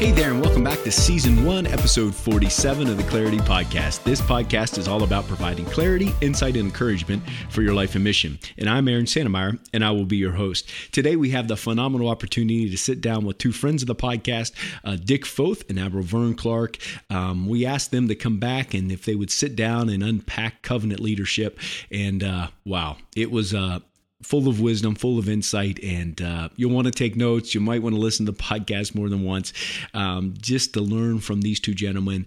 Hey there, and welcome back to Season 1, Episode 47 of the Clarity Podcast. This podcast is all about providing clarity, insight, and encouragement for your life and mission. And I'm Aaron Santemeyer, and I will be your host. Today, we have the phenomenal opportunity to sit down with two friends of the podcast, Dick Foth and Admiral Vern Clark. We asked them to come back and if they would sit down and unpack Covenant Leadership. And wow, it was full of wisdom, full of insight, and you'll want to take notes. You might want to listen to the podcast more than once just to learn from these two gentlemen.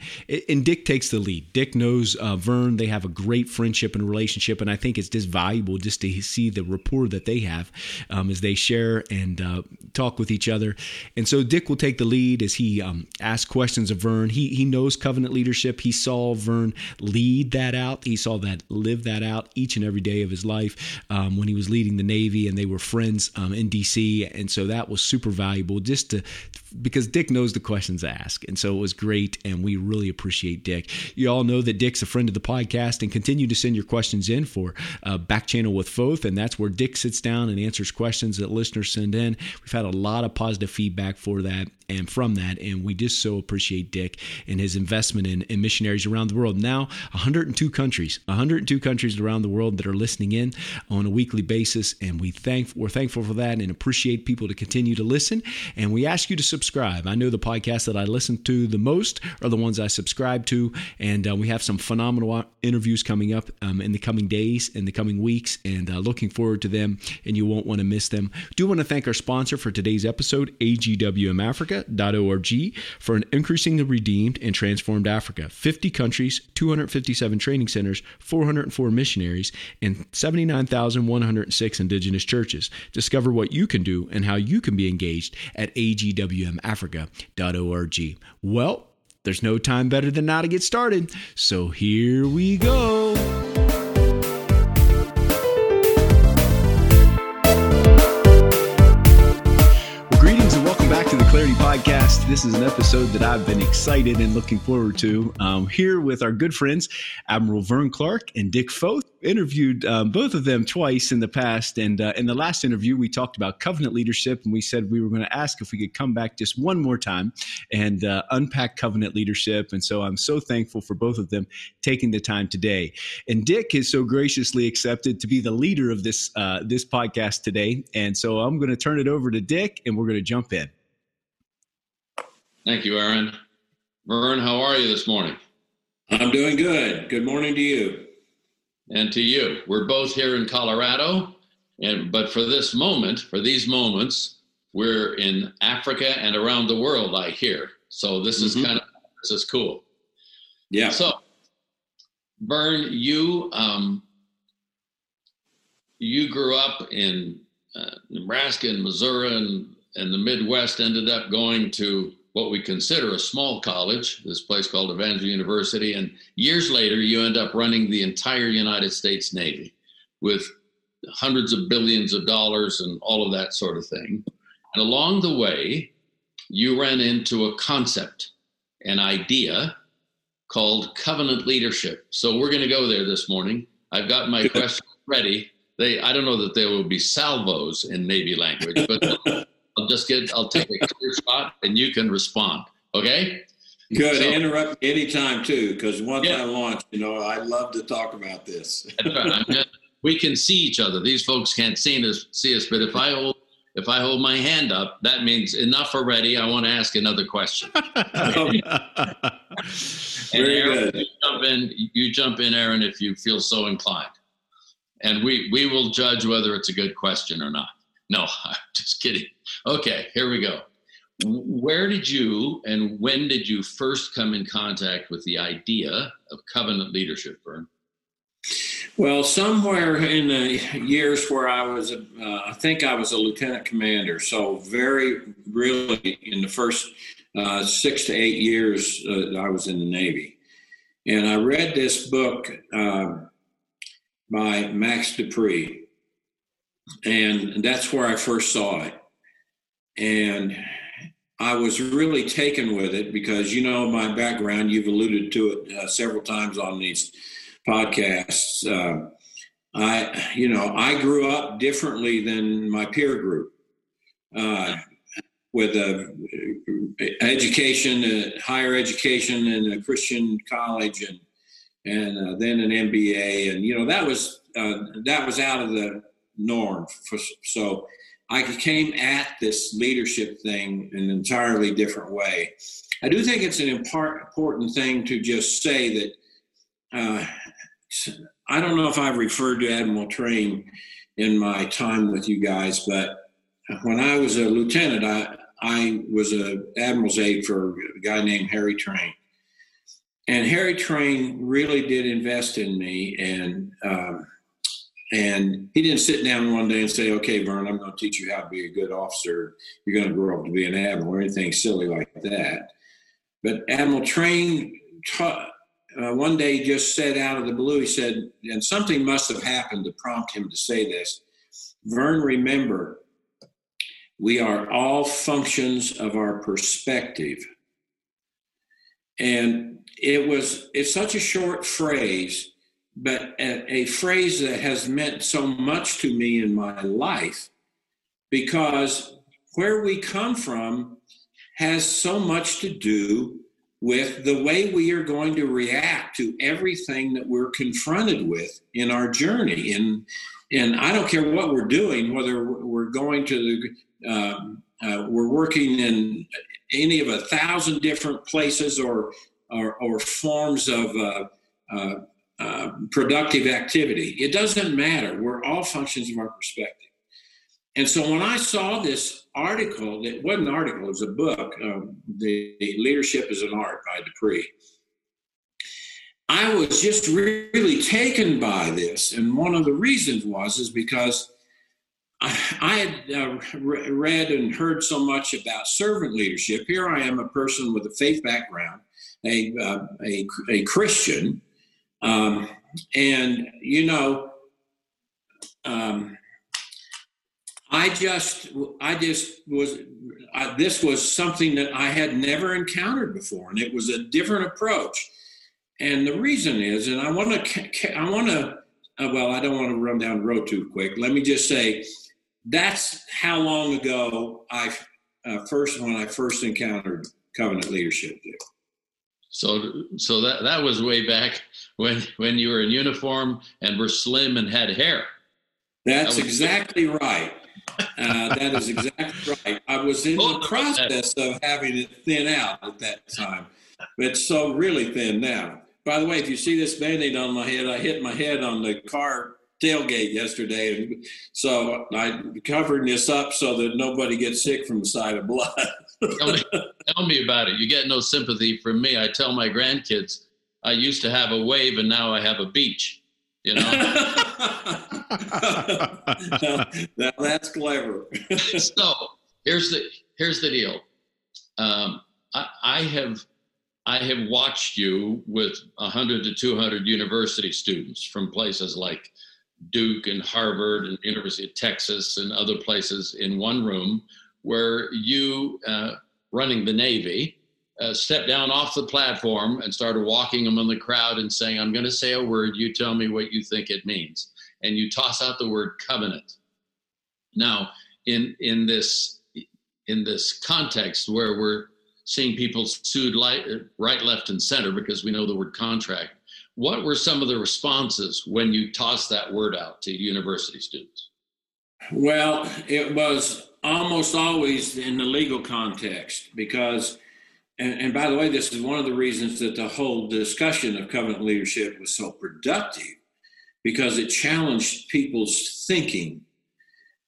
And Dick takes the lead. Dick knows Vern. They have a great friendship and relationship, and I think it's just valuable just to see the rapport that they have as they share and talk with each other. And so Dick will take the lead as he asks questions of Vern. He knows Covenant Leadership. He saw Vern lead that out. He saw that live that out each and every day of his life when he was leading the Navy, and they were friends in DC. And so that was super valuable just to, because Dick knows the questions to ask. And so it was great. And we really appreciate Dick. You all know that Dick's a friend of the podcast, and continue to send your questions in for Back Channel with Foth. And that's where Dick sits down and answers questions that listeners send in. We've had a lot of positive feedback for that and from that. And we just so appreciate Dick and his investment in missionaries around the world. Now, 102 countries around the world that are listening in on a weekly basis. And we're thankful for that and appreciate people to continue to listen. And we ask you to subscribe. I know the podcasts that I listen to the most are the ones I subscribe to. And we have some phenomenal interviews coming up in the coming days, in the coming weeks, and looking forward to them. And you won't want to miss them. Do want to thank our sponsor for today's episode, AGWMAfrica.org, for an increasingly redeemed and transformed Africa. 50 countries, 257 training centers, 404 missionaries, and 79,160 Indigenous churches. Discover what you can do and how you can be engaged at agwmafrica.org. Well, there's no time better than now to get started. So here we go. Well, greetings and welcome back to the Clarity Podcast. This is an episode that I've been excited and looking forward to. Here with our good friends, Admiral Vern Clark and Dick Foth. Interviewed both of them twice in the past. And in the last interview, we talked about Covenant Leadership, and we said we were going to ask if we could come back just one more time and unpack Covenant Leadership. And so I'm so thankful for both of them taking the time today. And Dick has so graciously accepted to be the leader of this podcast today. And so I'm going to turn it over to Dick, and we're going to jump in. Thank you, Aaron. Vern, how are you this morning? I'm doing good. Good morning to you. And to you. We're both here in Colorado, but for this moment, for these moments, we're in Africa and around the world, I hear. So this is this is cool. Yeah. So, Vern, you you grew up in Nebraska and Missouri and the Midwest, ended up going to what we consider a small college, this place called Evangel University, and years later, you end up running the entire United States Navy with hundreds of billions of dollars and all of that sort of thing. And along the way, you ran into a concept, an idea called Covenant Leadership. So we're going to go there this morning. I've got my questions ready. I don't know that there will be salvos in Navy language, but I'll take a clear shot and you can respond. Okay? Good. So, interrupt anytime too, because once I launch, I love to talk about this. That's right. We can see each other. These folks can't see us, but if I hold my hand up, that means enough already. I want to ask another question. Okay. Very Aaron, good. You jump in, Aaron, if you feel so inclined. And we will judge whether it's a good question or not. No, I'm just kidding. Okay, here we go. Where did you and when did you first come in contact with the idea of Covenant Leadership, Vern? Well, somewhere in the years where I was, I think I was a lieutenant commander. So really in the first 6 to 8 years I was in the Navy. And I read this book by Max Dupree. And that's where I first saw it. And I was really taken with it because, my background, you've alluded to it several times on these podcasts. I grew up differently than my peer group. with education, higher education in a Christian college, and then an MBA. And, you know, that was out of the norm. So I came at this leadership thing in an entirely different way. I do think it's an important thing to just say that I don't know if I've referred to Admiral Trane in my time with you guys, but when I was a lieutenant, I was an admiral's aide for a guy named Harry Trane. And Harry Trane really did invest in me, and he didn't sit down one day and say, "Okay, Vern, I'm going to teach you how to be a good officer. You're going to grow up to be an admiral," or anything silly like that. But Admiral Trane one day just said out of the blue, he said, and something must have happened to prompt him to say this, "Vern, remember, we are all functions of our perspective." And it's such a short phrase, but a phrase that has meant so much to me in my life, because where we come from has so much to do with the way we are going to react to everything that we're confronted with in our journey. And I don't care what we're doing, whether we're going to we're working in any of 1,000 different places or forms of productive activity. It doesn't matter. We're all functions of our perspective. And so when I saw this article, it wasn't an article, it was a book, The Leadership is an Art by Dupree, I was just really taken by this. And one of the reasons was because I had read and heard so much about servant leadership. Here I am, a person with a faith background, a Christian, and, you know, this was something that I had never encountered before, and it was a different approach. And the reason is, and I don't want to run down the road too quick. Let me just say, that's how long ago I first encountered Covenant Leadership. So that was way back when you were in uniform and were slim and had hair. That was exactly right. That is exactly right. I was in the process of having it thin out at that time. It's so really thin now. By the way, if you see this Band-Aid on my head, I hit my head on the car tailgate yesterday, and so I covered this up so that nobody gets sick from the sight of blood. Tell me about it. You get no sympathy from me. I tell my grandkids, I used to have a wave, and now I have a beach. You know. Now that's clever. So here's the deal. I have watched you with 100 to 200 university students from places like Duke and Harvard and University of Texas and other places in one room, where you, running the Navy, stepped down off the platform and started walking among the crowd and saying, "I'm going to say a word. You tell me what you think it means." And you toss out the word covenant. Now, in this context where we're seeing people sued right, left, and center because we know the word contract, what were some of the responses when you tossed that word out to university students? Well, it was almost always in the legal context, because, and by the way, this is one of the reasons that the whole discussion of covenant leadership was so productive, because it challenged people's thinking.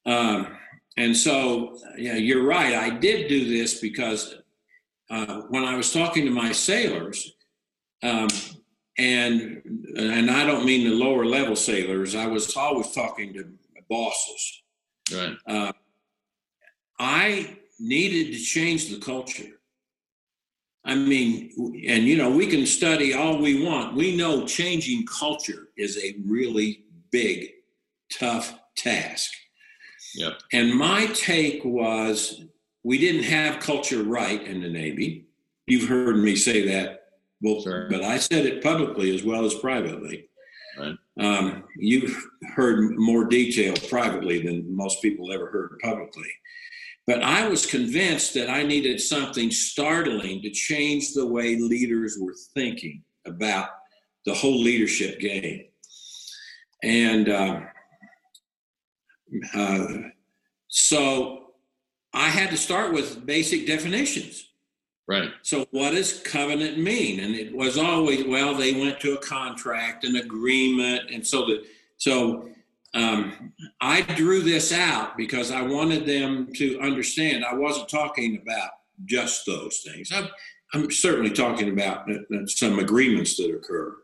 And so, yeah, you're right. I did do this because when I was talking to my sailors, and I don't mean the lower level sailors, I was always talking to bosses. Right. I needed to change the culture. I mean, and, you know, we can study all we want. We know changing culture is a really big, tough task. Yep. And my take was, we didn't have culture right in the Navy. You've heard me say that, well, sure, but I said it publicly as well as privately. Right. You've heard more detail privately than most people ever heard publicly. But I was convinced that I needed something startling to change the way leaders were thinking about the whole leadership game. And so I had to start with basic definitions. Right. So what does covenant mean? And it was always, well, they went to a contract, an agreement. And so I drew this out because I wanted them to understand I wasn't talking about just those things. I'm certainly talking about some agreements that occur.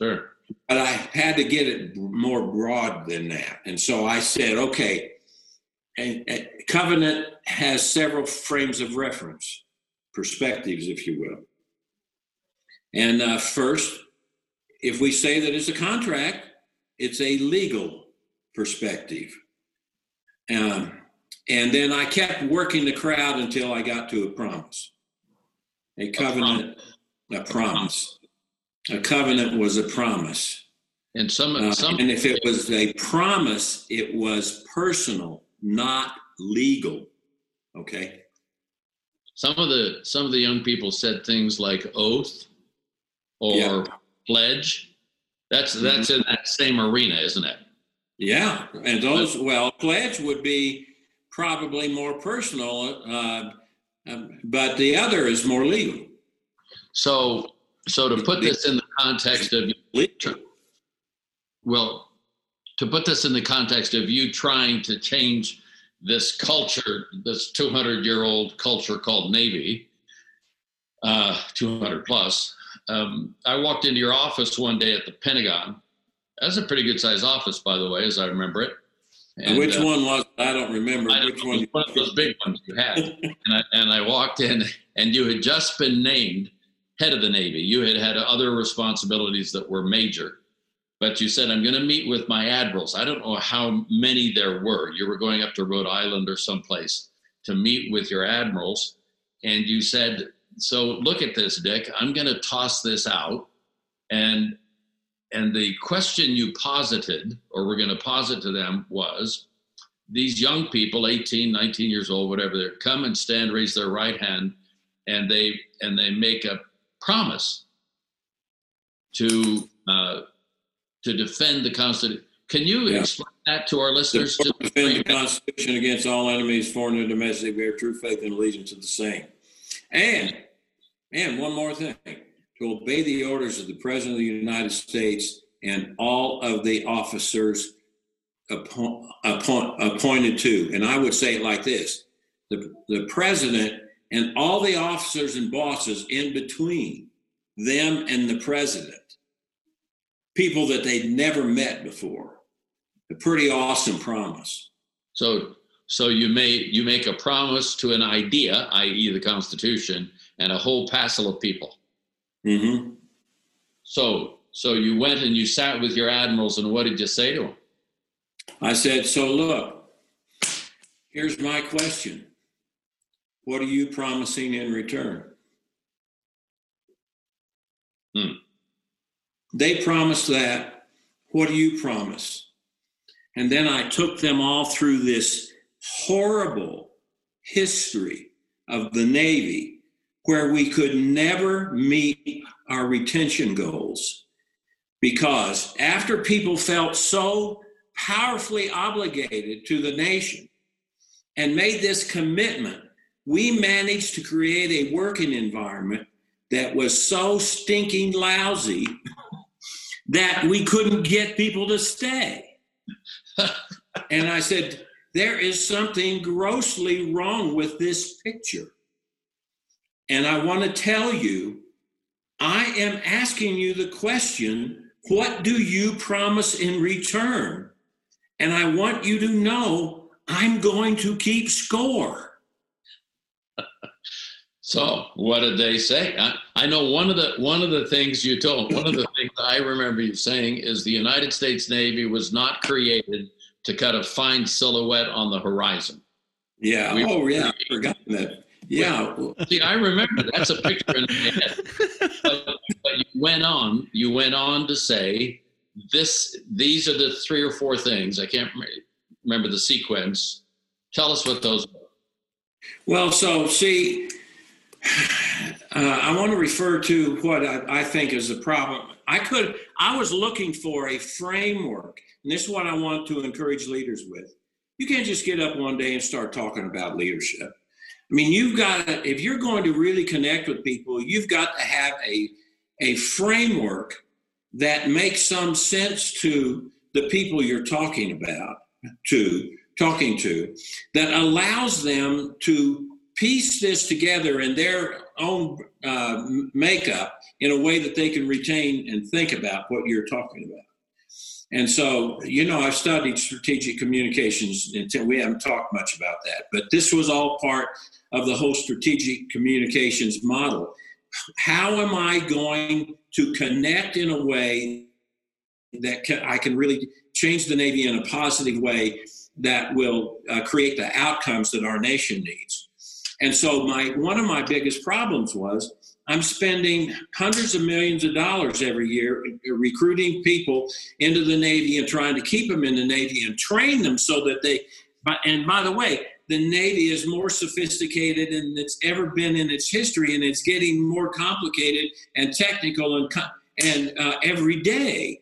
Sure. But I had to get it more broad than that. And so I said, okay, and covenant has several frames of reference, perspectives, if you will. And first, if we say that it's a contract, it's a legal perspective. And then I kept working the crowd until I got to a promise. A covenant, a promise. A covenant was a promise. And and if it was a promise, it was personal, not legal. Okay. Some of the young people said things like oath or pledge. That's in that same arena, isn't it? Yeah, and pledge would be probably more personal, but the other is more legal. So to put this in the context of you trying to change this culture, this 200-year-old culture called Navy, 200 plus. I walked into your office one day at the Pentagon. That's a pretty good sized office, by the way, as I remember it. And which one was? I don't remember. It was one of those big ones you had. And I walked in, and you had just been named head of the Navy. You had had other responsibilities that were major, but you said, "I'm going to meet with my admirals." I don't know how many there were. You were going up to Rhode Island or someplace to meet with your admirals, and you said, "So look at this, Dick. I'm going to toss this out, and the question you posited, or we're going to posit to them, was these young people, 18, 19 years old, whatever, they come and stand, raise their right hand, and they make a promise to defend the Constitution." Can you explain that to our listeners? To defend the Constitution against all enemies, foreign and domestic, bear true faith and allegiance to the same. And one more thing, to obey the orders of the President of the United States and all of the officers appointed to. And I would say it like this, the President and all the officers and bosses in between them and the President, people that they'd never met before. A pretty awesome promise. So you make a promise to an idea, i.e. the Constitution, and a whole passel of people. Mm-hmm. So you went and you sat with your admirals, and what did you say to them? I said, "So look, here's my question. What are you promising in return?" They promised that. What do you promise? And then I took them all through this horrible history of the Navy where we could never meet our retention goals, because after people felt so powerfully obligated to the nation and made this commitment, we managed to create a working environment that was so stinking lousy that we couldn't get people to stay. And I said, there is something grossly wrong with this picture. And I want to tell you, I am asking you the question, what do you promise in return? And I want you to know I'm going to keep score. So what did they say? I know one of the things you told, one of the things I remember you saying is the United States Navy was not created to cut a fine silhouette on the horizon. Yeah. I forgot that. Yeah. See, I remember that's a picture in my head. But you went on to say these are the three or four things. I can't remember the sequence. Tell us what those were. Well, so see, I want to refer to what I think is the problem. I was looking for a framework, and this is what I want to encourage leaders with. You can't just get up one day and start talking about leadership. I mean, you've got to, if you're going to really connect with people, you've got to have a framework that makes some sense to the people you're talking to, that allows them to piece this together in their own makeup in a way that they can retain and think about what you're talking about. And so, you know, I've studied strategic communications until we haven't talked much about that, but this was all part of the whole strategic communications model. How am I going to connect in a way that I can really change the Navy in a positive way that will create the outcomes that our nation needs? And so one of my biggest problems was I'm spending hundreds of millions of dollars every year recruiting people into the Navy and trying to keep them in the Navy and train them so that they, and by the way, the Navy is more sophisticated than it's ever been in its history, and it's getting more complicated and technical and every day.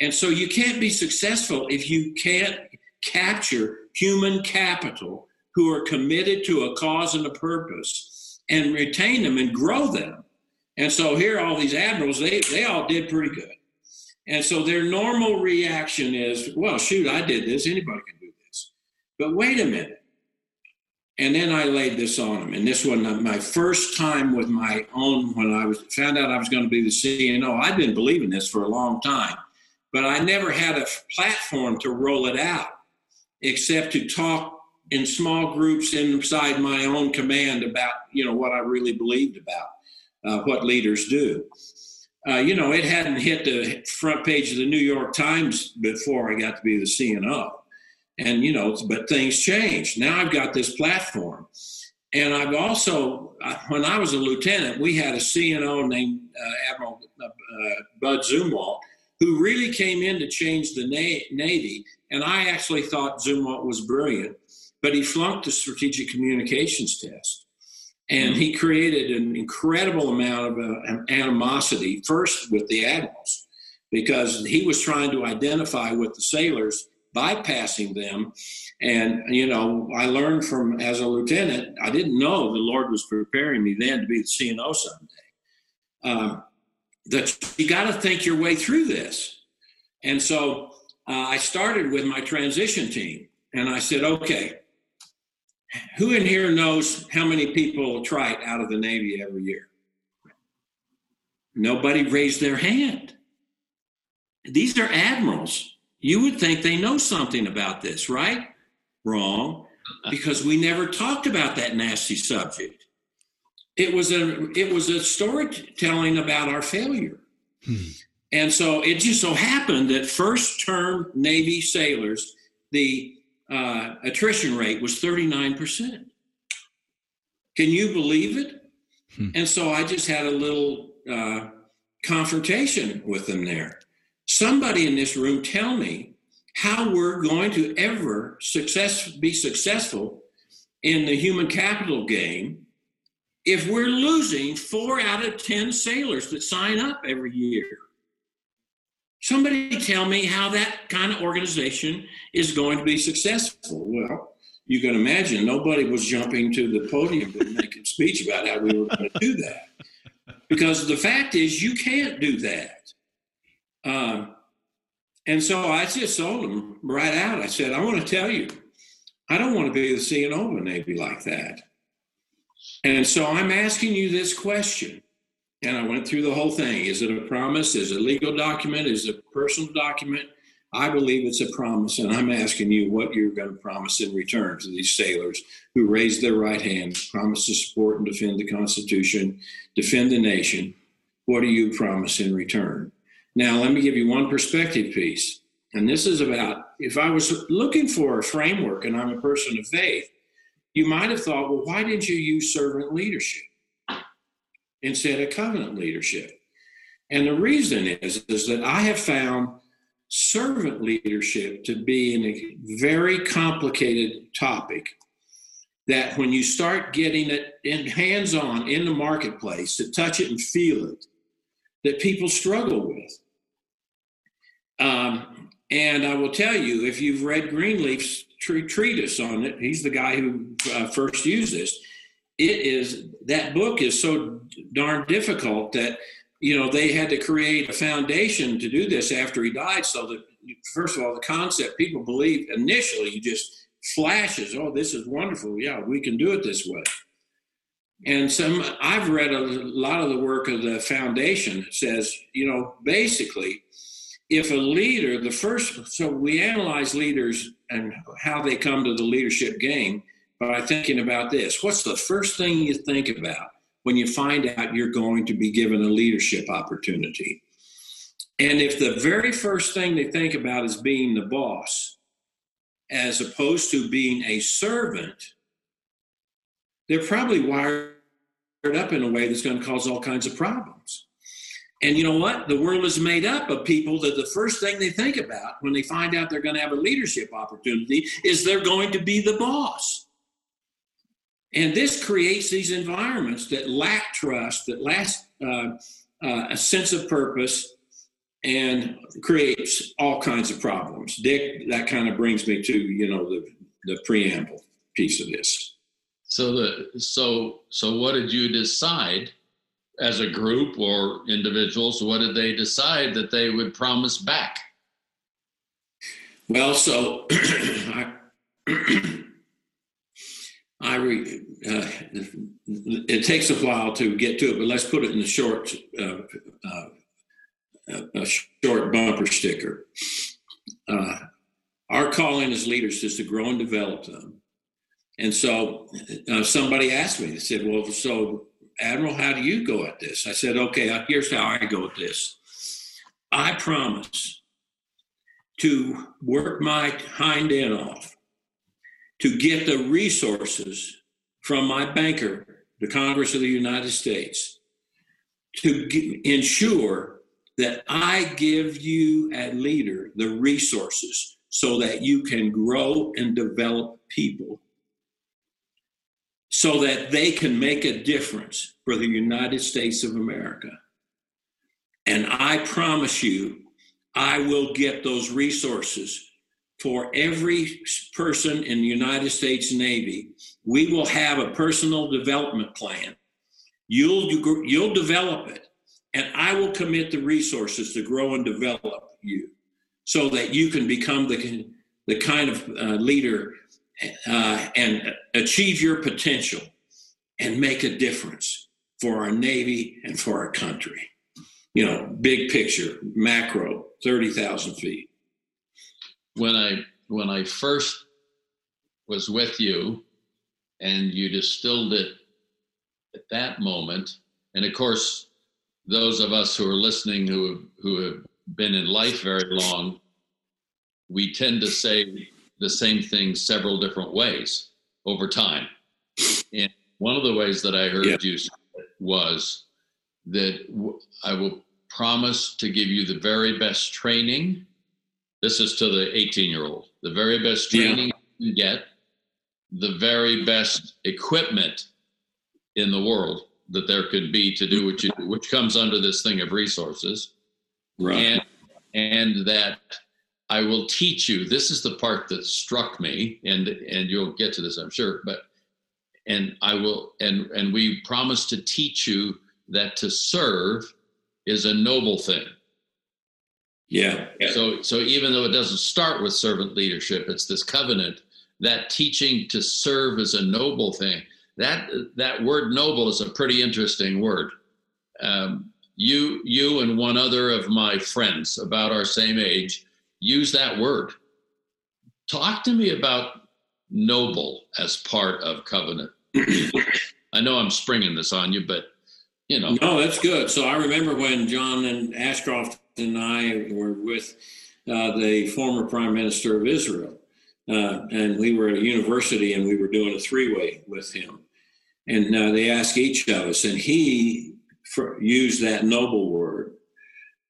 And so you can't be successful if you can't capture human capital who are committed to a cause and a purpose and retain them and grow them. And so here, all these admirals, they all did pretty good. And so their normal reaction is, well, shoot, I did this. Anybody can do this. But wait a minute. And then I laid this on them. And this was my first time with my own, when I found out I was going to be the CNO. I'd been believing this for a long time, but I never had a platform to roll it out except to talk in small groups inside my own command about, you know, what I really believed about what leaders do. You know, it hadn't hit the front page of the New York Times before I got to be the CNO. And, you know, but things changed. Now I've got this platform. And I've also, when I was a lieutenant, we had a CNO named Admiral Bud Zumwalt, who really came in to change the Navy. And I actually thought Zumwalt was brilliant, but he flunked the strategic communications test. And he created an incredible amount of animosity, first with the admirals, because he was trying to identify with the sailors, bypassing them. And, you know, I learned from, as a lieutenant, I didn't know the Lord was preparing me then to be the CNO someday. That you got to think your way through this. And so I started with my transition team, and I said, okay, who in here knows how many people trite out of the Navy every year? Nobody raised their hand. These are admirals. You would think they know something about this, right? Wrong, because we never talked about that nasty subject. It was a storytelling about our failure. And so it just so happened that first-term Navy sailors, the attrition rate was 39%. Can you believe it? And so I just had a little confrontation with them there. Somebody in this room tell me how we're going to ever be successful in the human capital game if we're losing 4 out of 10 sailors that sign up every year. Somebody tell me how that kind of organization is going to be successful. Well, you can imagine nobody was jumping to the podium to make a speech about how we were going to do that. Because the fact is you can't do that. And so I just sold them right out. I said, I want to tell you, I don't want to be the CNO of a Navy like that. And so I'm asking you this question. And I went through the whole thing. Is it a promise? Is it a legal document? Is it a personal document? I believe it's a promise. And I'm asking you what you're going to promise in return to these sailors who raise their right hand, promise to support and defend the Constitution, defend the nation. What do you promise in return? Now, let me give you one perspective piece. And this is about, if I was looking for a framework and I'm a person of faith, you might have thought, well, why didn't you use servant leadership instead of covenant leadership? And the reason is that I have found servant leadership to be a very complicated topic that when you start getting it in hands-on in the marketplace, to touch it and feel it, that people struggle with. And I will tell you, if you've read Greenleaf's treatise on it, he's the guy who first used this. That book is so darn difficult that, you know, they had to create a foundation to do this after he died. So that, first of all, the concept people believe initially, you just flashes, oh, this is wonderful. Yeah, we can do it this way. And I've read a lot of the work of the foundation that says, you know, basically, if a leader, so we analyze leaders and how they come to the leadership game by thinking about this. What's the first thing you think about when you find out you're going to be given a leadership opportunity? And if the very first thing they think about is being the boss, as opposed to being a servant, they're probably wired up in a way that's going to cause all kinds of problems. And you know what? The world is made up of people that the first thing they think about when they find out they're going to have a leadership opportunity is they're going to be the boss. And this creates these environments that lack trust, that lack a sense of purpose, and creates all kinds of problems. Dick, that kind of brings me to, you know, the preamble piece of this. So what did you decide as a group or individuals? What did they decide that they would promise back? Well, so it takes a while to get to it, but let's put it in the short, a short bumper sticker. Our calling as leaders is to grow and develop them. And so somebody asked me, they said, well, so Admiral, how do you go at this? I said, okay, here's how I go at this. I promise to work my hind end off to get the resources from my banker, the Congress of the United States, to ensure that I give you, as leader, the resources so that you can grow and develop people, so that they can make a difference for the United States of America. And I promise you, I will get those resources for every person in the United States Navy. We will have a personal development plan. You'll develop it, and I will commit the resources to grow and develop you so that you can become the kind of leader and achieve your potential and make a difference for our Navy and for our country. You know, big picture, macro, 30,000 feet. When I first was with you and you distilled it at that moment, and of course, those of us who are listening who have been in life very long, we tend to say the same thing several different ways over time. And one of the ways that I heard you say was that I will promise to give you the very best training. This is to the 18-year-old, the very best training you can get, the very best equipment in the world that there could be to do what you do, which comes under this thing of resources. Right. And that I will teach you. This is the part that struck me, and you'll get to this, I'm sure. But and we promise to teach you that to serve is a noble thing. Yeah. So even though it doesn't start with servant leadership, it's this covenant that teaching to serve is a noble thing. That word noble is a pretty interesting word. You and one other of my friends about our same age use that word. Talk to me about noble as part of covenant. I know I'm springing this on you, but you know. No, that's good. So I remember when John and Ashcroft and I were with the former Prime Minister of Israel, and we were at a university and we were doing a three-way with him. And they asked each of us, and he used that noble word.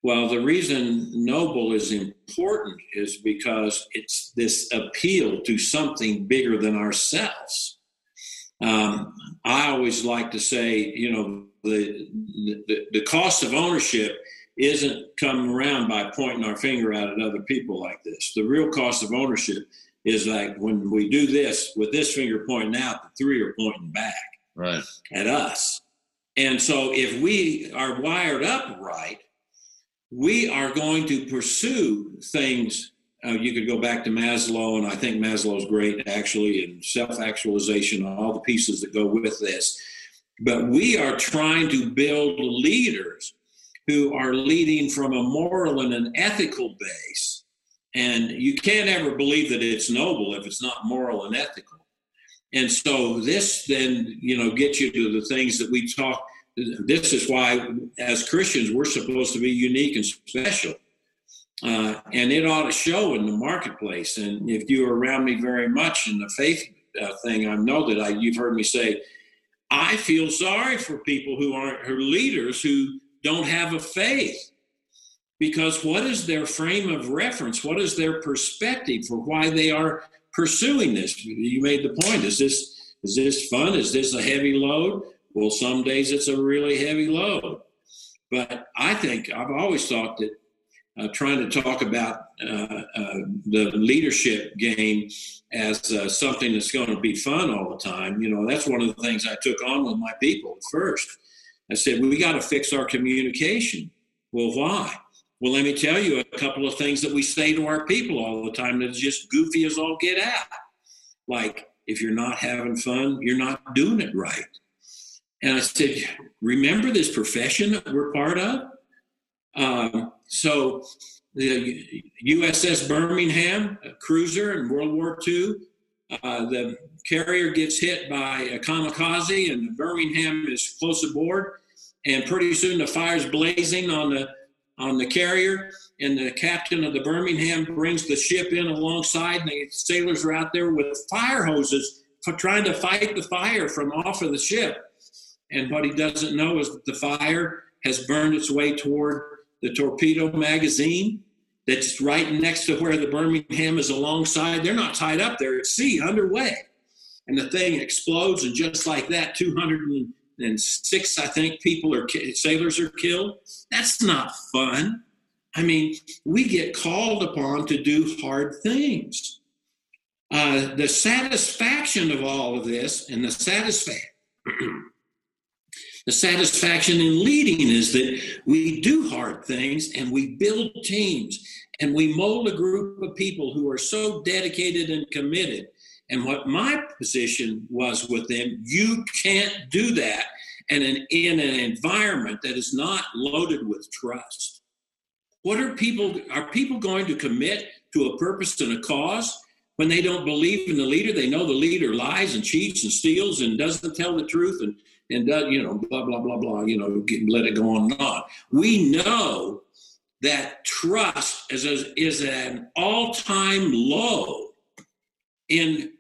Well, the reason noble is important is because it's this appeal to something bigger than ourselves. I always like to say, you know, the cost of ownership isn't coming around by pointing our finger out at other people like this. The real cost of ownership is like when we do this with this finger pointing out, the three are pointing back right at us. And so if we are wired up right, we are going to pursue things. You could go back to Maslow, and I think Maslow's great, actually, and self-actualization, all the pieces that go with this. But we are trying to build leaders who are leading from a moral and an ethical base. And you can't ever believe that it's noble if it's not moral and ethical. And so this then, you know, gets you to the things that we talk. This is why, as Christians, we're supposed to be unique and special. And it ought to show in the marketplace. And if you are around me very much in the faith thing, I know that you've heard me say, I feel sorry for people who aren't leaders who don't have a faith. Because what is their frame of reference? What is their perspective for why they are pursuing this? You made the point. Is this fun? Is this a heavy load? Well, some days it's a really heavy load. But I think I've always thought that trying to talk about the leadership game as something that's going to be fun all the time. You know, that's one of the things I took on with my people first. I said, we got to fix our communication. Well, why? Well, let me tell you a couple of things that we say to our people all the time that's just goofy as all get out. Like, if you're not having fun, you're not doing it right. And I said, remember this profession that we're part of? So the USS Birmingham, a cruiser in World War II, the carrier gets hit by a kamikaze, and the Birmingham is close aboard. And pretty soon the fire's blazing on the carrier, and the captain of the Birmingham brings the ship in alongside, and the sailors are out there with fire hoses trying to fight the fire from off of the ship. And what he doesn't know is that the fire has burned its way toward the torpedo magazine that's right next to where the Birmingham is alongside. They're not tied up. They're at sea, underway. And the thing explodes, and just like that, 206, I think, sailors are killed. That's not fun. I mean, we get called upon to do hard things. The satisfaction of all of this, and the satisfaction in leading is that we do hard things, and we build teams, and we mold a group of people who are so dedicated and committed. And what my position was with them, you can't do that and in an environment that is not loaded with trust. What are people going to commit to a purpose and a cause when they don't believe in the leader? They know the leader lies and cheats and steals and doesn't tell the truth and does, you know, blah, blah, blah, blah, you know, let it go on and on. We know that trust is at an all-time low in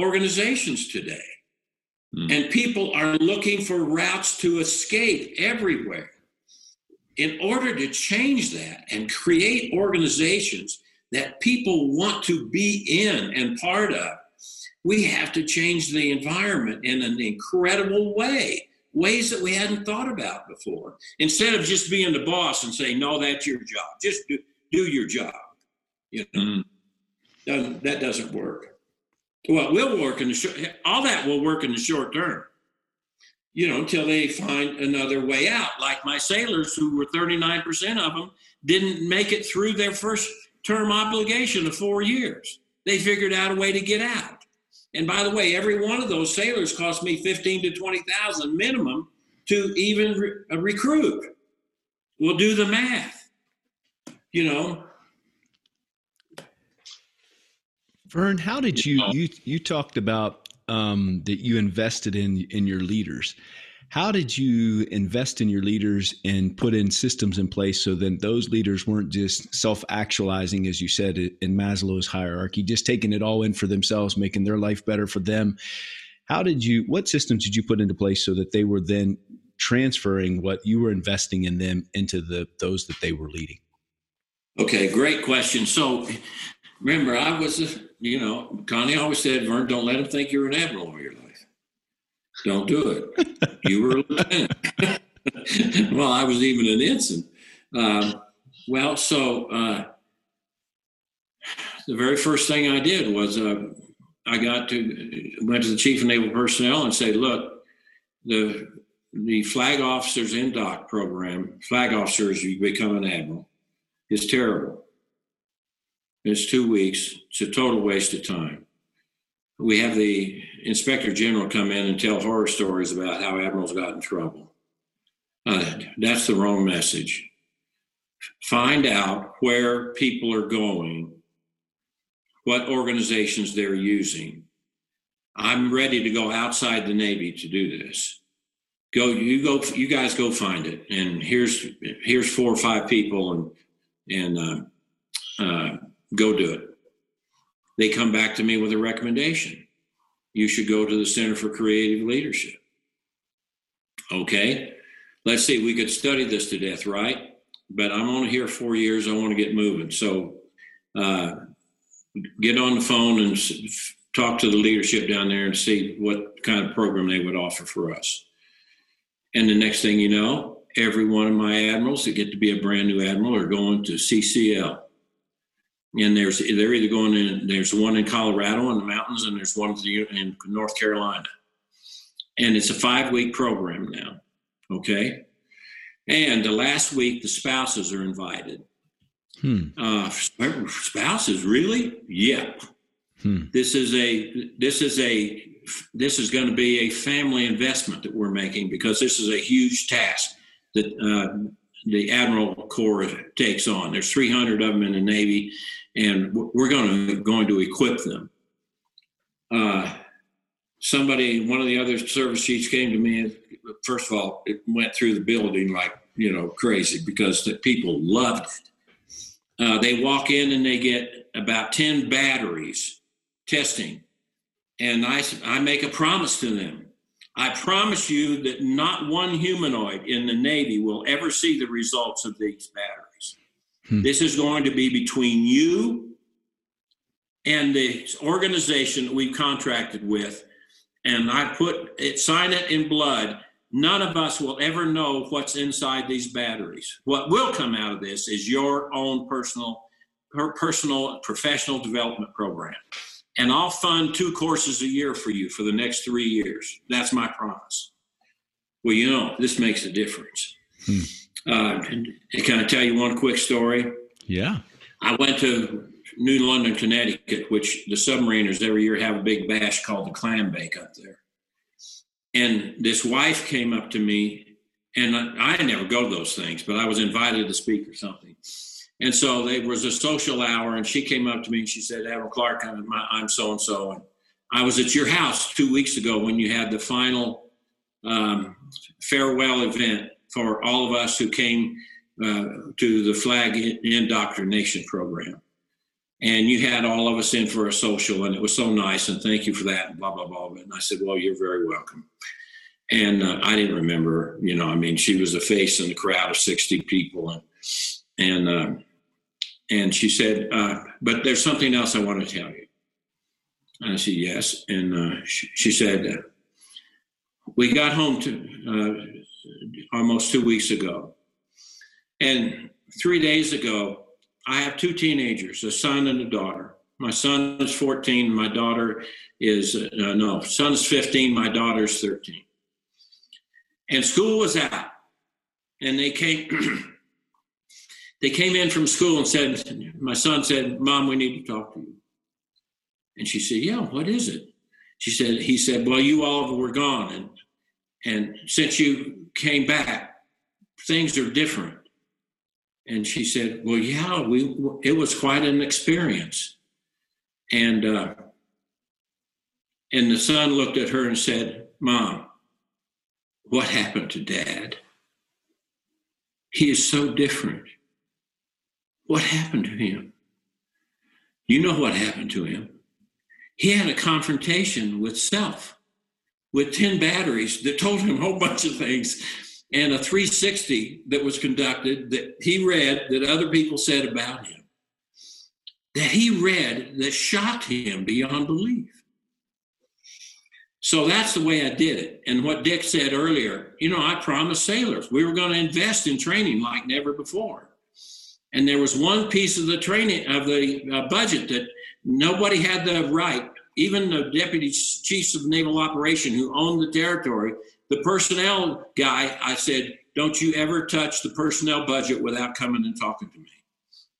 organizations today. Mm. And people are looking for routes to escape everywhere. In order to change that and create organizations that people want to be in and part of, we have to change the environment in an incredible way, ways that we hadn't thought about before. Instead of just being the boss and saying, no, that's your job. Just do your job. You know, That doesn't work. Well, we'll work in the short term, you know, until they find another way out. Like my sailors, who were 39% of them, didn't make it through their first term obligation of 4 years. They figured out a way to get out. And by the way, every one of those sailors cost me $15,000 to $20,000 minimum to even recruit. We'll do the math, you know. Vern, how did you talked about that you invested in your leaders. How did you invest in your leaders and put in systems in place so then those leaders weren't just self-actualizing, as you said, in Maslow's hierarchy, just taking it all in for themselves, making their life better for them? What systems did you put into place so that they were then transferring what you were investing in them into those that they were leading? Okay, great question. So remember, Connie always said, Vern, don't let them think you're an admiral all your life. Don't do it. You were a lieutenant. Well, I was even an ensign. The very first thing I did was I went to the chief of naval personnel and said, look, the flag officers in dock program, flag officers, you become an admiral, is terrible. It's 2 weeks. It's a total waste of time. We have the inspector general come in and tell horror stories about how admirals got in trouble. That's the wrong message. Find out where people are going, what organizations they're using. I'm ready to go outside the Navy to do this. You guys go find it. And here's 4 or 5 people and go do it. They come back to me with a recommendation. You should go to the Center for Creative Leadership. Okay, let's see, we could study this to death, right? But I'm only here 4 years, I wanna get moving. So get on the phone and talk to the leadership down there and see what kind of program they would offer for us. And the next thing you know, every one of my admirals that get to be a brand new admiral are going to CCL. And they're either going in, there's one in Colorado in the mountains and there's one in North Carolina. And it's a 5-week program now, okay? And the last week, the spouses are invited. Spouses, really? Yep. This is going to be a family investment that we're making because this is a huge task that the Admiral Corps takes on. There's 300 of them in the Navy, and we're going to equip them. One of the other service chiefs came to me, and first of all, it went through the building like, crazy because the people loved it. They walk in and they get about 10 batteries testing. And I make a promise to them. I promise you that not one humanoid in the Navy will ever see the results of these batteries. This is going to be between you and the organization that we've contracted with. And I sign it in blood. None of us will ever know what's inside these batteries. What will come out of this is your own personal professional development program. And I'll fund 2 courses a year for you for the next 3 years. That's my promise. Well, this makes a difference. Can I tell you one quick story? Yeah. I went to New London, Connecticut, which the submariners every year have a big bash called the Clam Bake up there. And this wife came up to me, and I never go to those things, but I was invited to speak or something. And so there was a social hour, and she came up to me, and she said, Admiral Clark, I'm so-and-so. And I was at your house 2 weeks ago when you had the final farewell event for all of us who came to the flag indoctrination program. And you had all of us in for a social, and it was so nice, and thank you for that, and blah, blah, blah. And I said, well, you're very welcome. And I didn't remember her. She was the face in the crowd of 60 people. And she said, but there's something else I want to tell you. And I said, yes. And she said, we got home almost 2 weeks ago. And 3 days ago, I have 2 teenagers, a son and a daughter. My son is 14. My daughter is, son's 15. My daughter's 13. And school was out. And they came in from school and said, my son said, Mom, we need to talk to you. And she said, yeah, what is it? He said, well, you all were gone. And since you came back, things are different. And she said, well, yeah, it was quite an experience. And the son looked at her and said, Mom, what happened to Dad? He is so different. What happened to him? You know what happened to him. He had a confrontation with self, with 10 batteries that told him a whole bunch of things. And a 360 that was conducted that he read that other people said about him, that he read that shocked him beyond belief. So that's the way I did it. And what Dick said earlier, you know, I promised sailors we were going to invest in training like never before. And there was one piece of the training of the budget that nobody had the right, even the deputy chiefs of naval operation who owned the territory, the personnel guy, I said, don't you ever touch the personnel budget without coming and talking to me.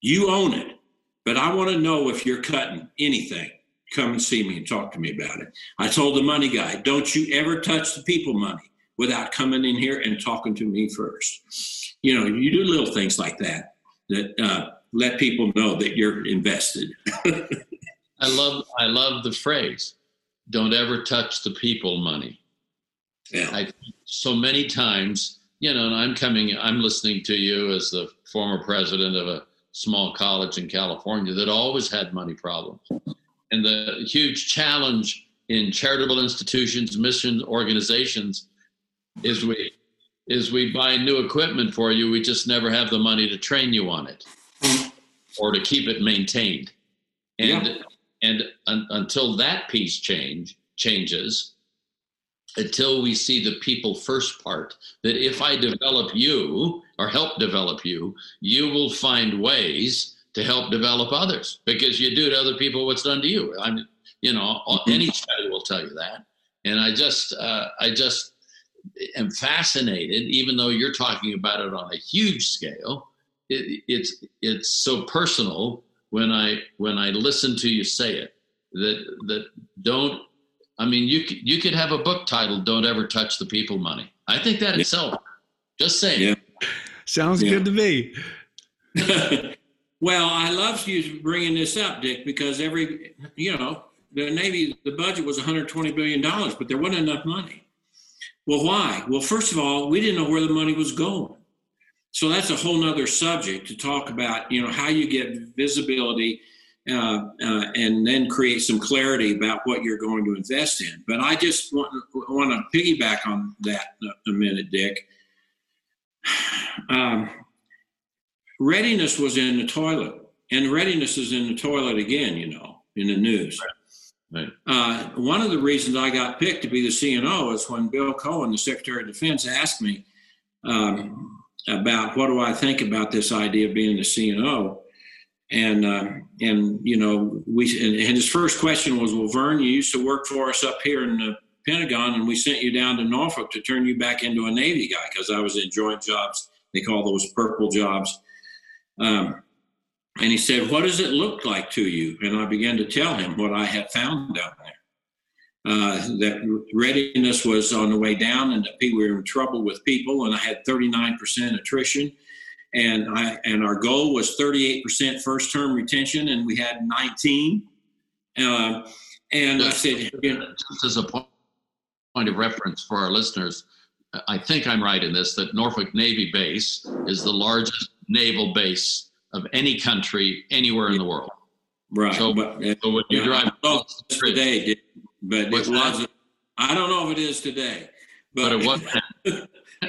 You own it, but I want to know if you're cutting anything. Come and see me and talk to me about it. I told the money guy, don't you ever touch the people money without coming in here and talking to me first. You know, you do little things like that, that let people know that you're invested. I love the phrase, don't ever touch the people money. Yeah. So many times, you know, and I'm listening to you as the former president of a small college in California that always had money problems. And the huge challenge in charitable institutions, mission organizations, is we buy new equipment for you. We just never have the money to train you on it or to keep it maintained. And yeah. and until that piece changes, until we see the people first part, that if I develop you or help develop you, you will find ways to help develop others, because you do to other people what's done to you. Any study will tell you that. And I just am fascinated, even though you're talking about it on a huge scale, it's so personal when I listen to you say it, that don't, I mean, you could have a book titled, Don't Ever Touch the People Money. I think that itself, just saying. Yeah. Sounds good to me. Well, I love you bringing this up, Dick, because the Navy, the budget was $120 billion, but there wasn't enough money. Well, why? Well, first of all, we didn't know where the money was going. So that's a whole nother subject to talk about, you know, how you get visibility and then create some clarity about what you're going to invest in. But I just want to piggyback on that a minute, Dick. Readiness was in the toilet, and readiness is in the toilet again, you know, in the news. Right. One of the reasons I got picked to be the CNO is when Bill Cohen, the Secretary of Defense, asked me about what do I think about this idea of being the CNO, and his first question was, well, Vern, you used to work for us up here in the Pentagon, and we sent you down to Norfolk to turn you back into a Navy guy, because I was in joint jobs. They call those purple jobs. And he said, what does it look like to you? And I began to tell him what I had found down there. That readiness was on the way down, and that we were in trouble with people, and I had 39% attrition. And our goal was 38% first-term retention, and we had 19. And I said, you know, just as a point of reference for our listeners, I think I'm right in this, that Norfolk Navy Base is the largest naval base of any country anywhere in the world. Right. So when you drive today, but it wasn't. I don't know if it is today, but it was.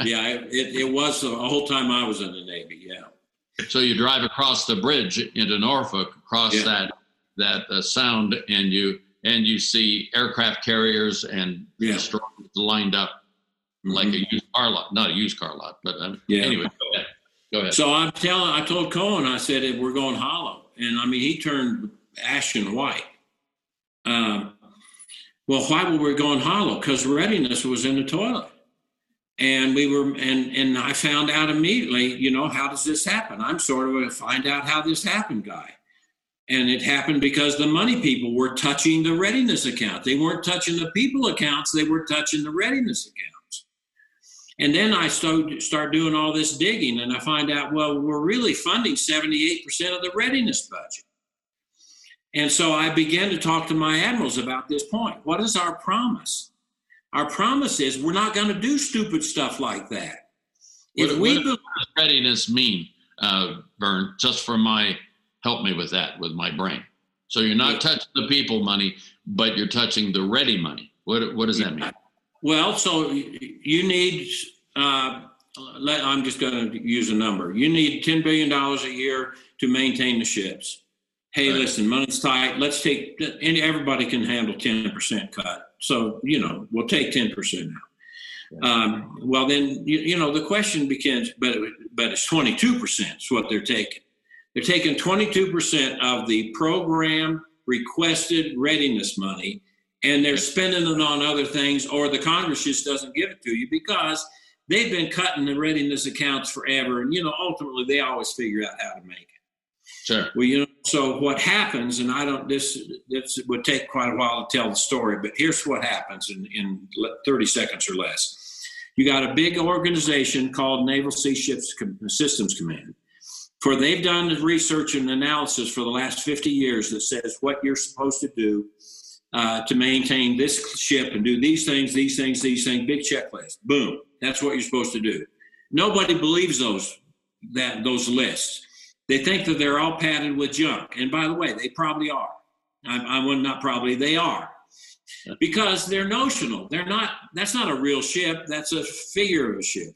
Yeah, it was the whole time I was in the Navy. Yeah. So you drive across the bridge into Norfolk, across that sound, and you see aircraft carriers and destroyers lined up. Like a used car lot, not a used car lot, but anyway, go ahead. So I told Cohen, I said, if we're going hollow, and I mean, he turned ashen white. Well, why were we going hollow? Because readiness was in the toilet, and we were, and I found out immediately, you know, how does this happen? I'm sort of a find out how this happened guy. And it happened because the money people were touching the readiness account. They weren't touching the people accounts. They were touching the readiness account. And then I start doing all this digging, and I find out, well, we're really funding 78% of the readiness budget. And so I began to talk to my admirals about this point. What is our promise? Our promise is we're not going to do stupid stuff like that. What does readiness mean, Vern? Just for help me with that, with my brain. So you're not touching the people money, but you're touching the ready money. What does that mean? Well, so you need, I'm just going to use a number. You need $10 billion a year to maintain the ships. hey, listen, money's tight. Let's take, and everybody can handle 10% cut. So, you know, we'll take 10% out. Well, then, you know, the question begins, but it's 22% is what they're taking. They're taking 22% of the program requested readiness money, and they're spending it on other things, or the Congress just doesn't give it to you because they've been cutting the readiness accounts forever. And, you know, ultimately they always figure out how to make it. Sure. Well, you know, so what happens, and I don't, this would take quite a while to tell the story, but here's what happens in 30 seconds or less. You got a big organization called Naval Sea Systems Command, for they've done the research and analysis for the last 50 years that says what you're supposed to do to maintain this ship and do these things, big checklist. Boom. That's what you're supposed to do. Nobody believes those lists. They think that they're all padded with junk. And by the way, they probably are. They are. Because they're notional. That's not a real ship. That's a figure of a ship.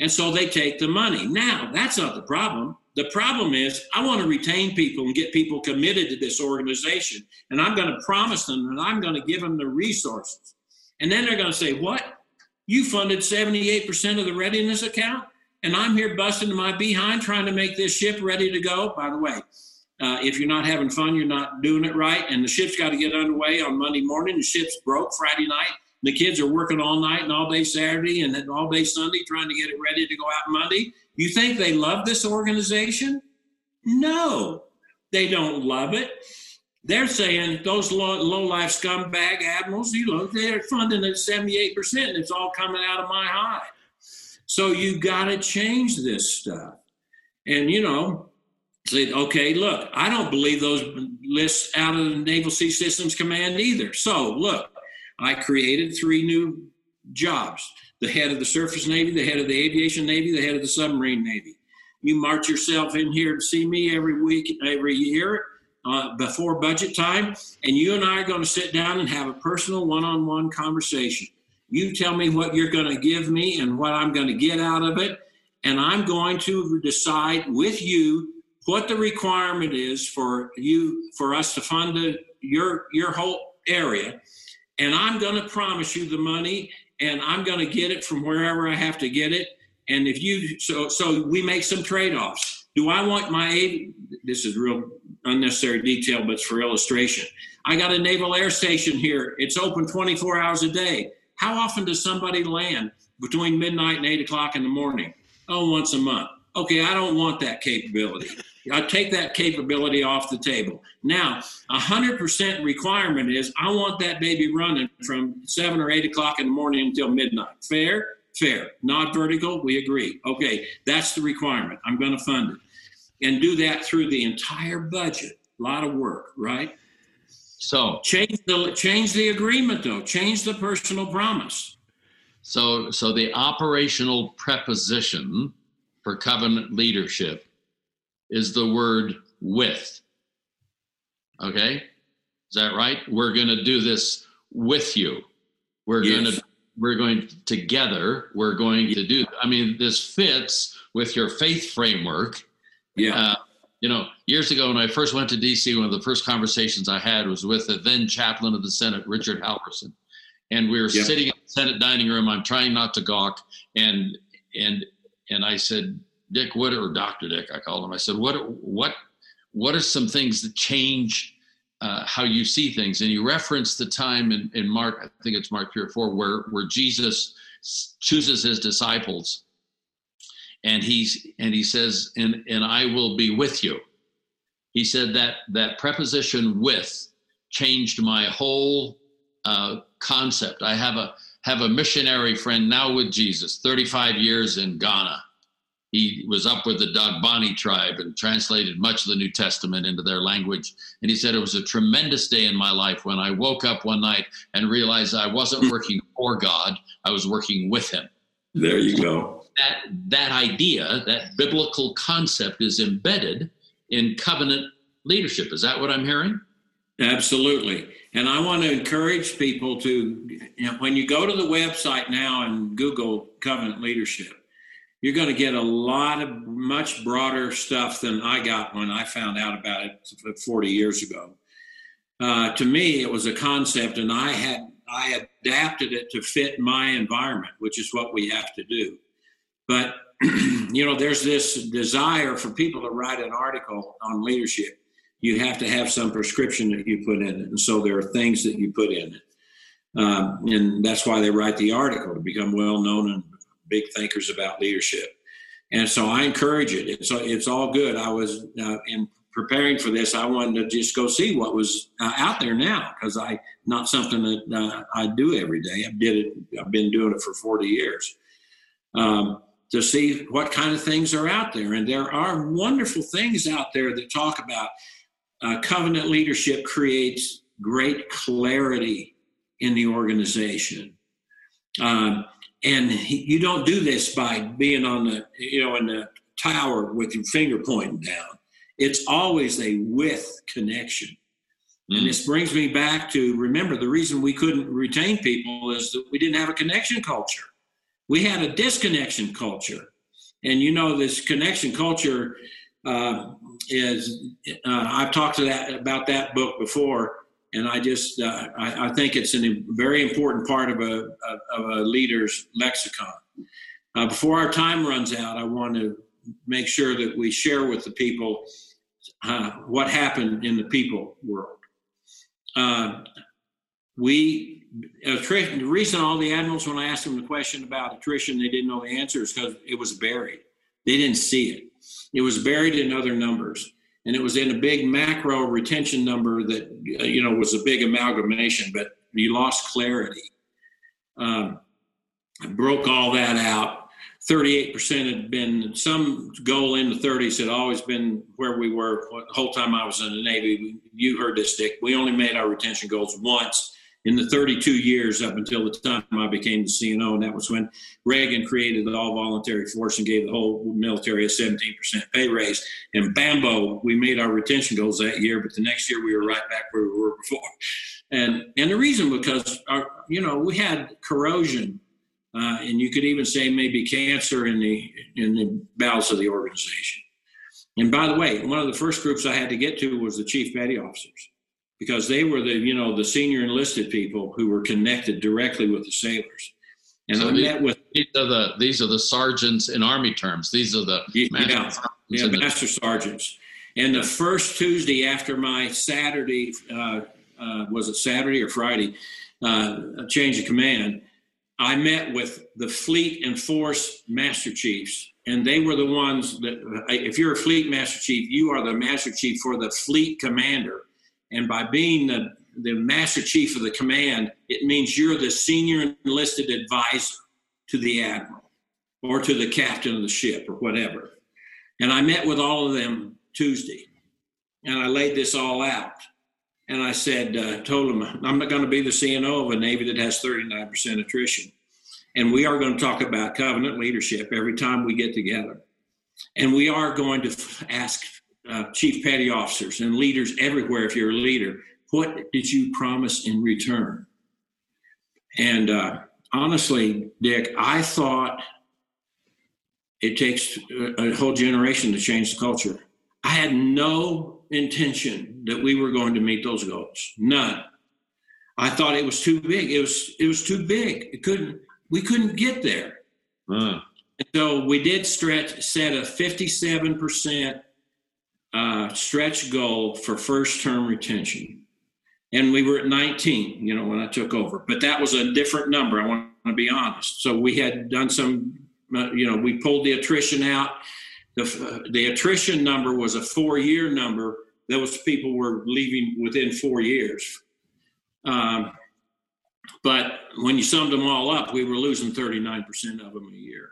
And so they take the money. Now, that's not the problem. The problem is I want to retain people and get people committed to this organization. And I'm going to promise them and I'm going to give them the resources. And then they're going to say, what? You funded 78% of the readiness account? And I'm here busting my behind trying to make this ship ready to go. By the way, if you're not having fun, you're not doing it right. And the ship's got to get underway on Monday morning. The ship's broke Friday night. The kids are working all night and all day Saturday and all day Sunday trying to get it ready to go out Monday. You think they love this organization? No, they don't love it. They're saying those low-life scumbag admirals, you know, they're funding at 78%. And it's all coming out of my hide. So you got to change this stuff. And, you know, say, okay, look, I don't believe those lists out of the Naval Sea Systems Command either. So, look, I created 3 new jobs, the head of the Surface Navy, the head of the Aviation Navy, the head of the Submarine Navy. You march yourself in here to see me every week, every year before budget time, and you and I are going to sit down and have a personal one-on-one conversation. You tell me what you're going to give me and what I'm going to get out of it. And I'm going to decide with you what the requirement is for us to fund your whole area. And I'm going to promise you the money and I'm going to get it from wherever I have to get it. And if you, so we make some trade-offs. Do I want this is real unnecessary detail, but it's for illustration. I got a naval air station here. It's open 24 hours a day. How often does somebody land between midnight and 8 o'clock in the morning? Oh, once a month. Okay, I don't want that capability. I take that capability off the table. Now, 100% requirement is I want that baby running from 7 or 8 o'clock in the morning until midnight. Fair? Fair. Not vertical? We agree. Okay, that's the requirement. I'm going to fund it. And do that through the entire budget. A lot of work, right? So change the agreement, though. Change the personal promise. So the operational preposition for covenant leadership is the word with. Okay? Is that right? We're going to do this with you. We're going to do. I mean, this fits with your faith framework. Yeah. You know, years ago when I first went to D.C., one of the first conversations I had was with the then chaplain of the Senate, Richard Halverson. And we were sitting in the Senate dining room. I'm trying not to gawk. And I said, Dick, Dr. Dick, I called him. I said, what are some things that change how you see things? And you referenced the time in Mark, I think it's Mark 3 or 4, where Jesus chooses his disciples. And he says, and I will be with you. He said that preposition with changed my whole concept. I have a missionary friend now with Jesus, 35 years in Ghana. He was up with the Dagbani tribe and translated much of the New Testament into their language. And he said, it was a tremendous day in my life when I woke up one night and realized I wasn't working for God. I was working with him. There you go. That idea, that biblical concept is embedded in covenant leadership. Is that what I'm hearing? Absolutely. And I want to encourage people to, you know, when you go to the website now and Google covenant leadership, you're going to get a lot of much broader stuff than I got when I found out about it 40 years ago. To me, it was a concept, and I adapted it to fit my environment, which is what we have to do. But, you know, there's this desire for people to write an article on leadership. You have to have some prescription that you put in it. And so there are things that you put in it. And that's why they write the article, to become well-known and big thinkers about leadership. And so I encourage it. It's all good. I was in preparing for this. I wanted to just go see what was out there now, because not something that I do every day. I've been doing it for 40 years. To see what kind of things are out there. And there are wonderful things out there that talk about covenant leadership creates great clarity in the organization. And you don't do this by being on the, you know, in the tower with your finger pointing down. It's always a with connection. And this brings me back to, remember, the reason we couldn't retain people is that we didn't have a connection culture. We had a disconnection culture. And you know, this connection culture I've talked about that book before. And I just, I think it's a very important part of a leader's lexicon. Before our time runs out, I want to make sure that we share with the people what happened in the people world. The reason all the admirals, when I asked them the question about attrition, they didn't know the answer is because it was buried. They didn't see it. It was buried in other numbers. And it was in a big macro retention number that, you know, was a big amalgamation, but you lost clarity. I broke all that out. 38% had been some goal in the 30s had always been where we were the whole time I was in the Navy. You heard this, Dick. We only made our retention goals once in the 32 years up until the time I became the CNO, and that was when Reagan created the all-voluntary force and gave the whole military a 17% pay raise. And bambo, we made our retention goals that year, but the next year we were right back where we were before. And the reason, because, we had corrosion, and you could even say maybe cancer in the bowels of the organization. And by the way, one of the first groups I had to get to was the chief petty officers, because they were the senior enlisted people who were connected directly with the sailors. And so these are the sergeants in Army terms. These are the master sergeants. And the first Tuesday after my Saturday, was it Saturday or Friday, change of command, I met with the fleet and force master chiefs. And they were the ones that, if you're a fleet master chief, you are the master chief for the fleet commander. And by being the master chief of the command, it means you're the senior enlisted advisor to the admiral or to the captain of the ship or whatever. And I met with all of them Tuesday, and I laid this all out. And I said, told them, I'm not going to be the CNO of a Navy that has 39% attrition. And we are going to talk about covenant leadership every time we get together. And we are going to ask chief petty officers and leaders everywhere, if you're a leader, what did you promise in return? And honestly, Dick, I thought it takes a whole generation to change the culture. I had no intention that we were going to meet those goals. None. I thought it was too big. It was too big. We couldn't get there. So we did set a 57% stretch goal for first term retention. And we were at 19, when I took over, but that was a different number. I want to be honest. So we had done some, we pulled the attrition out. The attrition number was a 4-year number. Those people were leaving within 4 years. But when you summed them all up, we were losing 39% of them a year,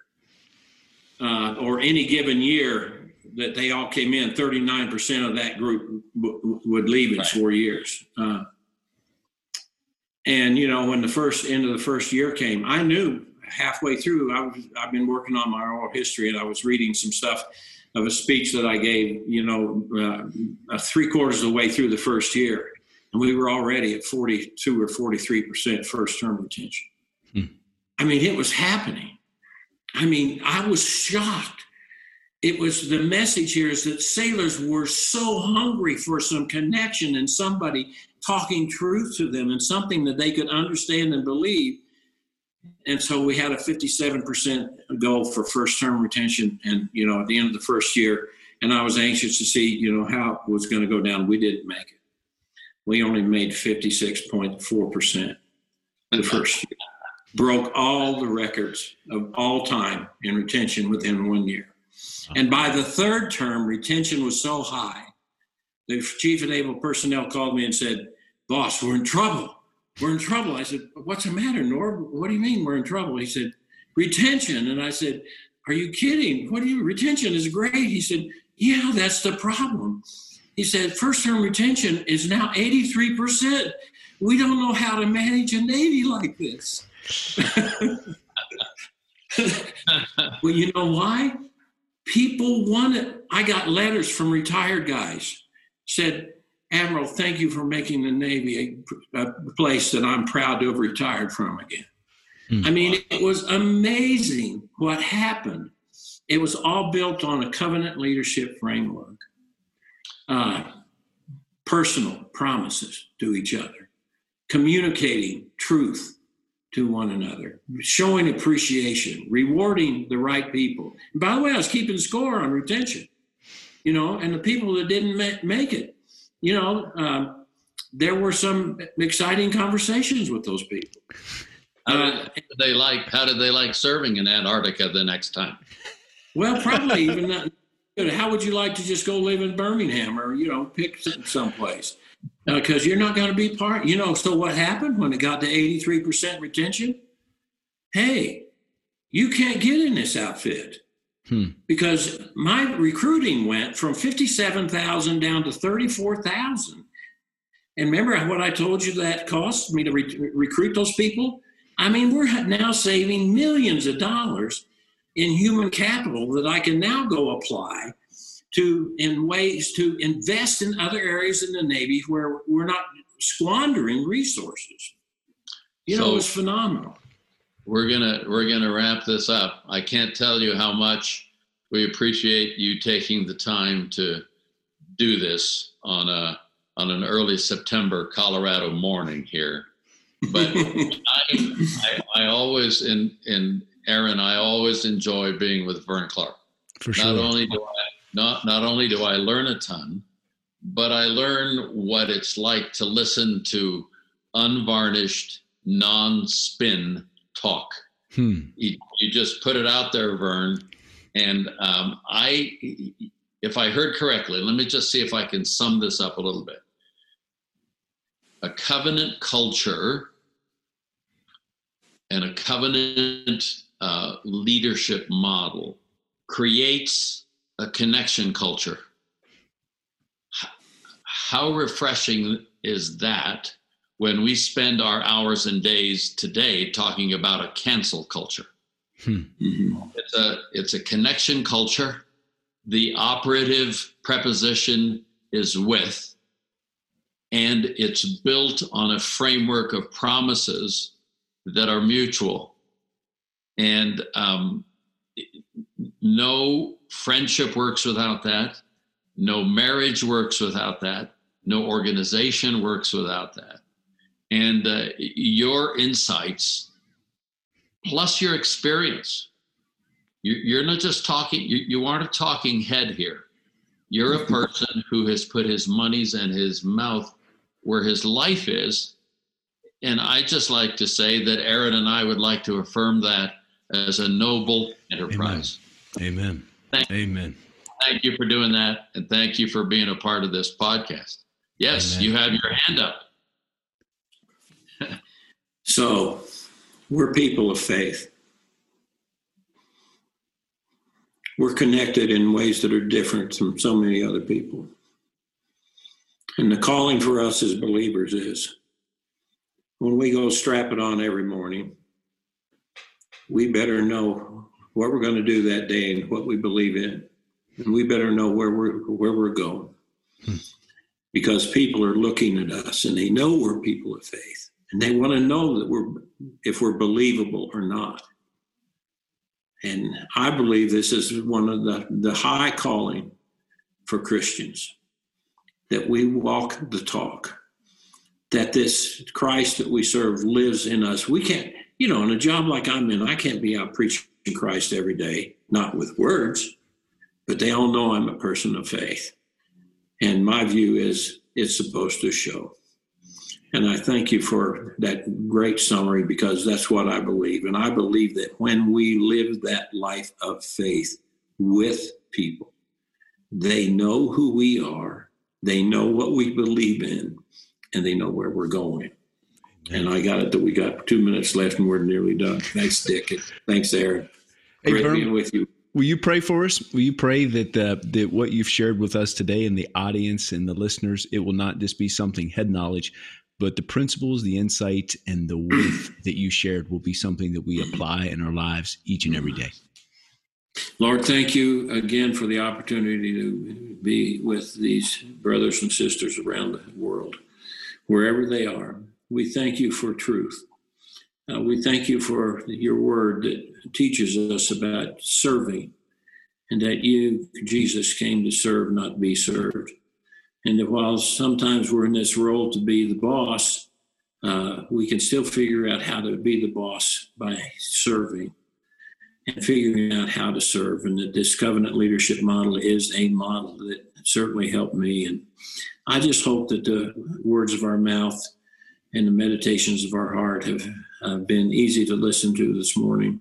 or any given year that they all came in, 39% of that group would leave in 4 years. When the end of the first year came, I knew halfway through, I've been working on my oral history, and I was reading some stuff of a speech that I gave, 3/4 of the way through the first year. And we were already at 42 or 43% first term retention. I mean, it was happening. I mean, I was shocked. It was, the message here is that sailors were so hungry for some connection and somebody talking truth to them and something that they could understand and believe. And so we had a 57% goal for first term retention. And, you know, at the end of the first year, and I was anxious to see, you know, how it was going to go down. We didn't make it. We only made 56.4% the first year. Broke all the records of all time in retention within 1 year. And by the third term, retention was so high, the chief of naval personnel called me and said, "Boss, we're in trouble. We're in trouble." I said, "What's the matter, Norb? What do you mean we're in trouble?" He said, "Retention." And I said, "Are you kidding? What do you, retention is great." He said, "Yeah, that's the problem." He said, "First term retention is now 83%. We don't know how to manage a Navy like this." Well, you know why? People wanted, I got letters from retired guys, said, "Admiral, thank you for making the Navy a place that I'm proud to have retired from again." Mm-hmm. I mean, it was amazing what happened. It was all built on a covenant leadership framework, personal promises to each other, communicating truth to one another, showing appreciation, rewarding the right people. And by the way, I was keeping score on retention, you know, and the people that didn't make it, you know, there were some exciting conversations with those people. How did they like serving in Antarctica the next time? Well, probably even not. How would you like to just go live in Birmingham or, you know, pick someplace? Because you're not going to be part, you know. So what happened when it got to 83% retention? Hey, you can't get in this outfit. Because my recruiting went from 57,000 down to 34,000. And remember what I told you that cost me to recruit those people? I mean, we're now saving millions of dollars in human capital that I can now go apply to in ways to invest in other areas in the Navy where we're not squandering resources. You know, it was phenomenal. We're gonna wrap this up. I can't tell you how much we appreciate you taking the time to do this on an early September Colorado morning here. But I always enjoy being with Vern Clark. For sure. Not only do I learn a ton, but I learn what it's like to listen to unvarnished, non-spin talk. You just put it out there, Vern. And if I heard correctly, let me just see if I can sum this up a little bit. A covenant culture and a covenant leadership model creates a connection culture. How refreshing is that when we spend our hours and days today talking about a cancel culture? It's a connection culture. The operative preposition is with, and it's built on a framework of promises that are mutual. And no friendship works without that. No marriage works without that. No organization works without that. And your insights, plus your experience, you're not just talking, you aren't a talking head here. You're a person who has put his monies and his mouth where his life is. And I just like to say that Aaron and I would like to affirm that as a noble enterprise. Amen. Amen. Thank you for doing that. And thank you for being a part of this podcast. Yes, Amen. You have your hand up. So we're people of faith. We're connected in ways that are different from so many other people. And the calling for us as believers is, when we go strap it on every morning, we better know what we're going to do that day and what we believe in. And we better know where we're going. Because people are looking at us and they know we're people of faith. And they want to know that if we're believable or not. And I believe this is one of the high calling for Christians, that we walk the talk, that this Christ that we serve lives in us. We can't, you know, in a job like I'm in, I can't be out preaching Christ every day, not with words, but they all know I'm a person of faith. And my view is it's supposed to show. And I thank you for that great summary, because that's what I believe. And I believe that when we live that life of faith with people, they know who we are, they know what we believe in, and they know where we're going. And I got it that we got 2 minutes left and we're nearly done. Thanks, Dick. Thanks, Aaron. Hey, great being with you. Will you pray for us? Will you pray that what you've shared with us today and the audience and the listeners, it will not just be something head knowledge, but the principles, the insight, and the width that you shared will be something that we apply in our lives each and every day. Lord, thank you again for the opportunity to be with these brothers and sisters around the world, wherever they are. We thank you for truth. We thank you for your word that teaches us about serving, and that you, Jesus, came to serve, not be served. And that while sometimes we're in this role to be the boss, we can still figure out how to be the boss by serving and figuring out how to serve. And that this covenant leadership model is a model that certainly helped me. And I just hope that the words of our mouth and the meditations of our heart have been easy to listen to this morning.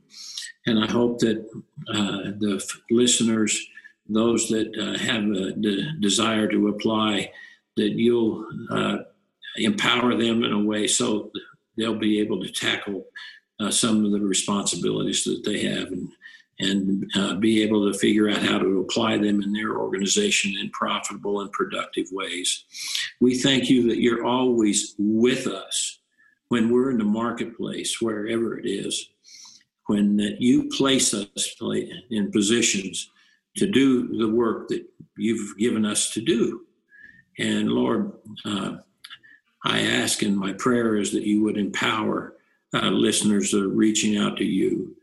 And I hope that the listeners, those that have a desire to apply, that you'll empower them in a way so they'll be able to tackle some of the responsibilities that they have and be able to figure out how to apply them in their organization in profitable and productive ways. We thank you that you're always with us when we're in the marketplace, wherever it is, when that you place us in positions to do the work that you've given us to do. And Lord, I ask, and my prayer is that you would empower listeners that are reaching out to you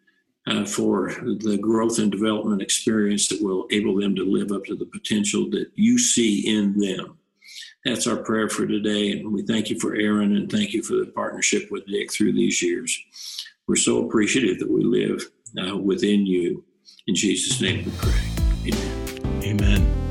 for the growth and development experience that will enable them to live up to the potential that you see in them. That's our prayer for today. And we thank you for Aaron, and thank you for the partnership with Dick through these years. We're so appreciative that we live within you. In Jesus' name we pray. Amen. Amen.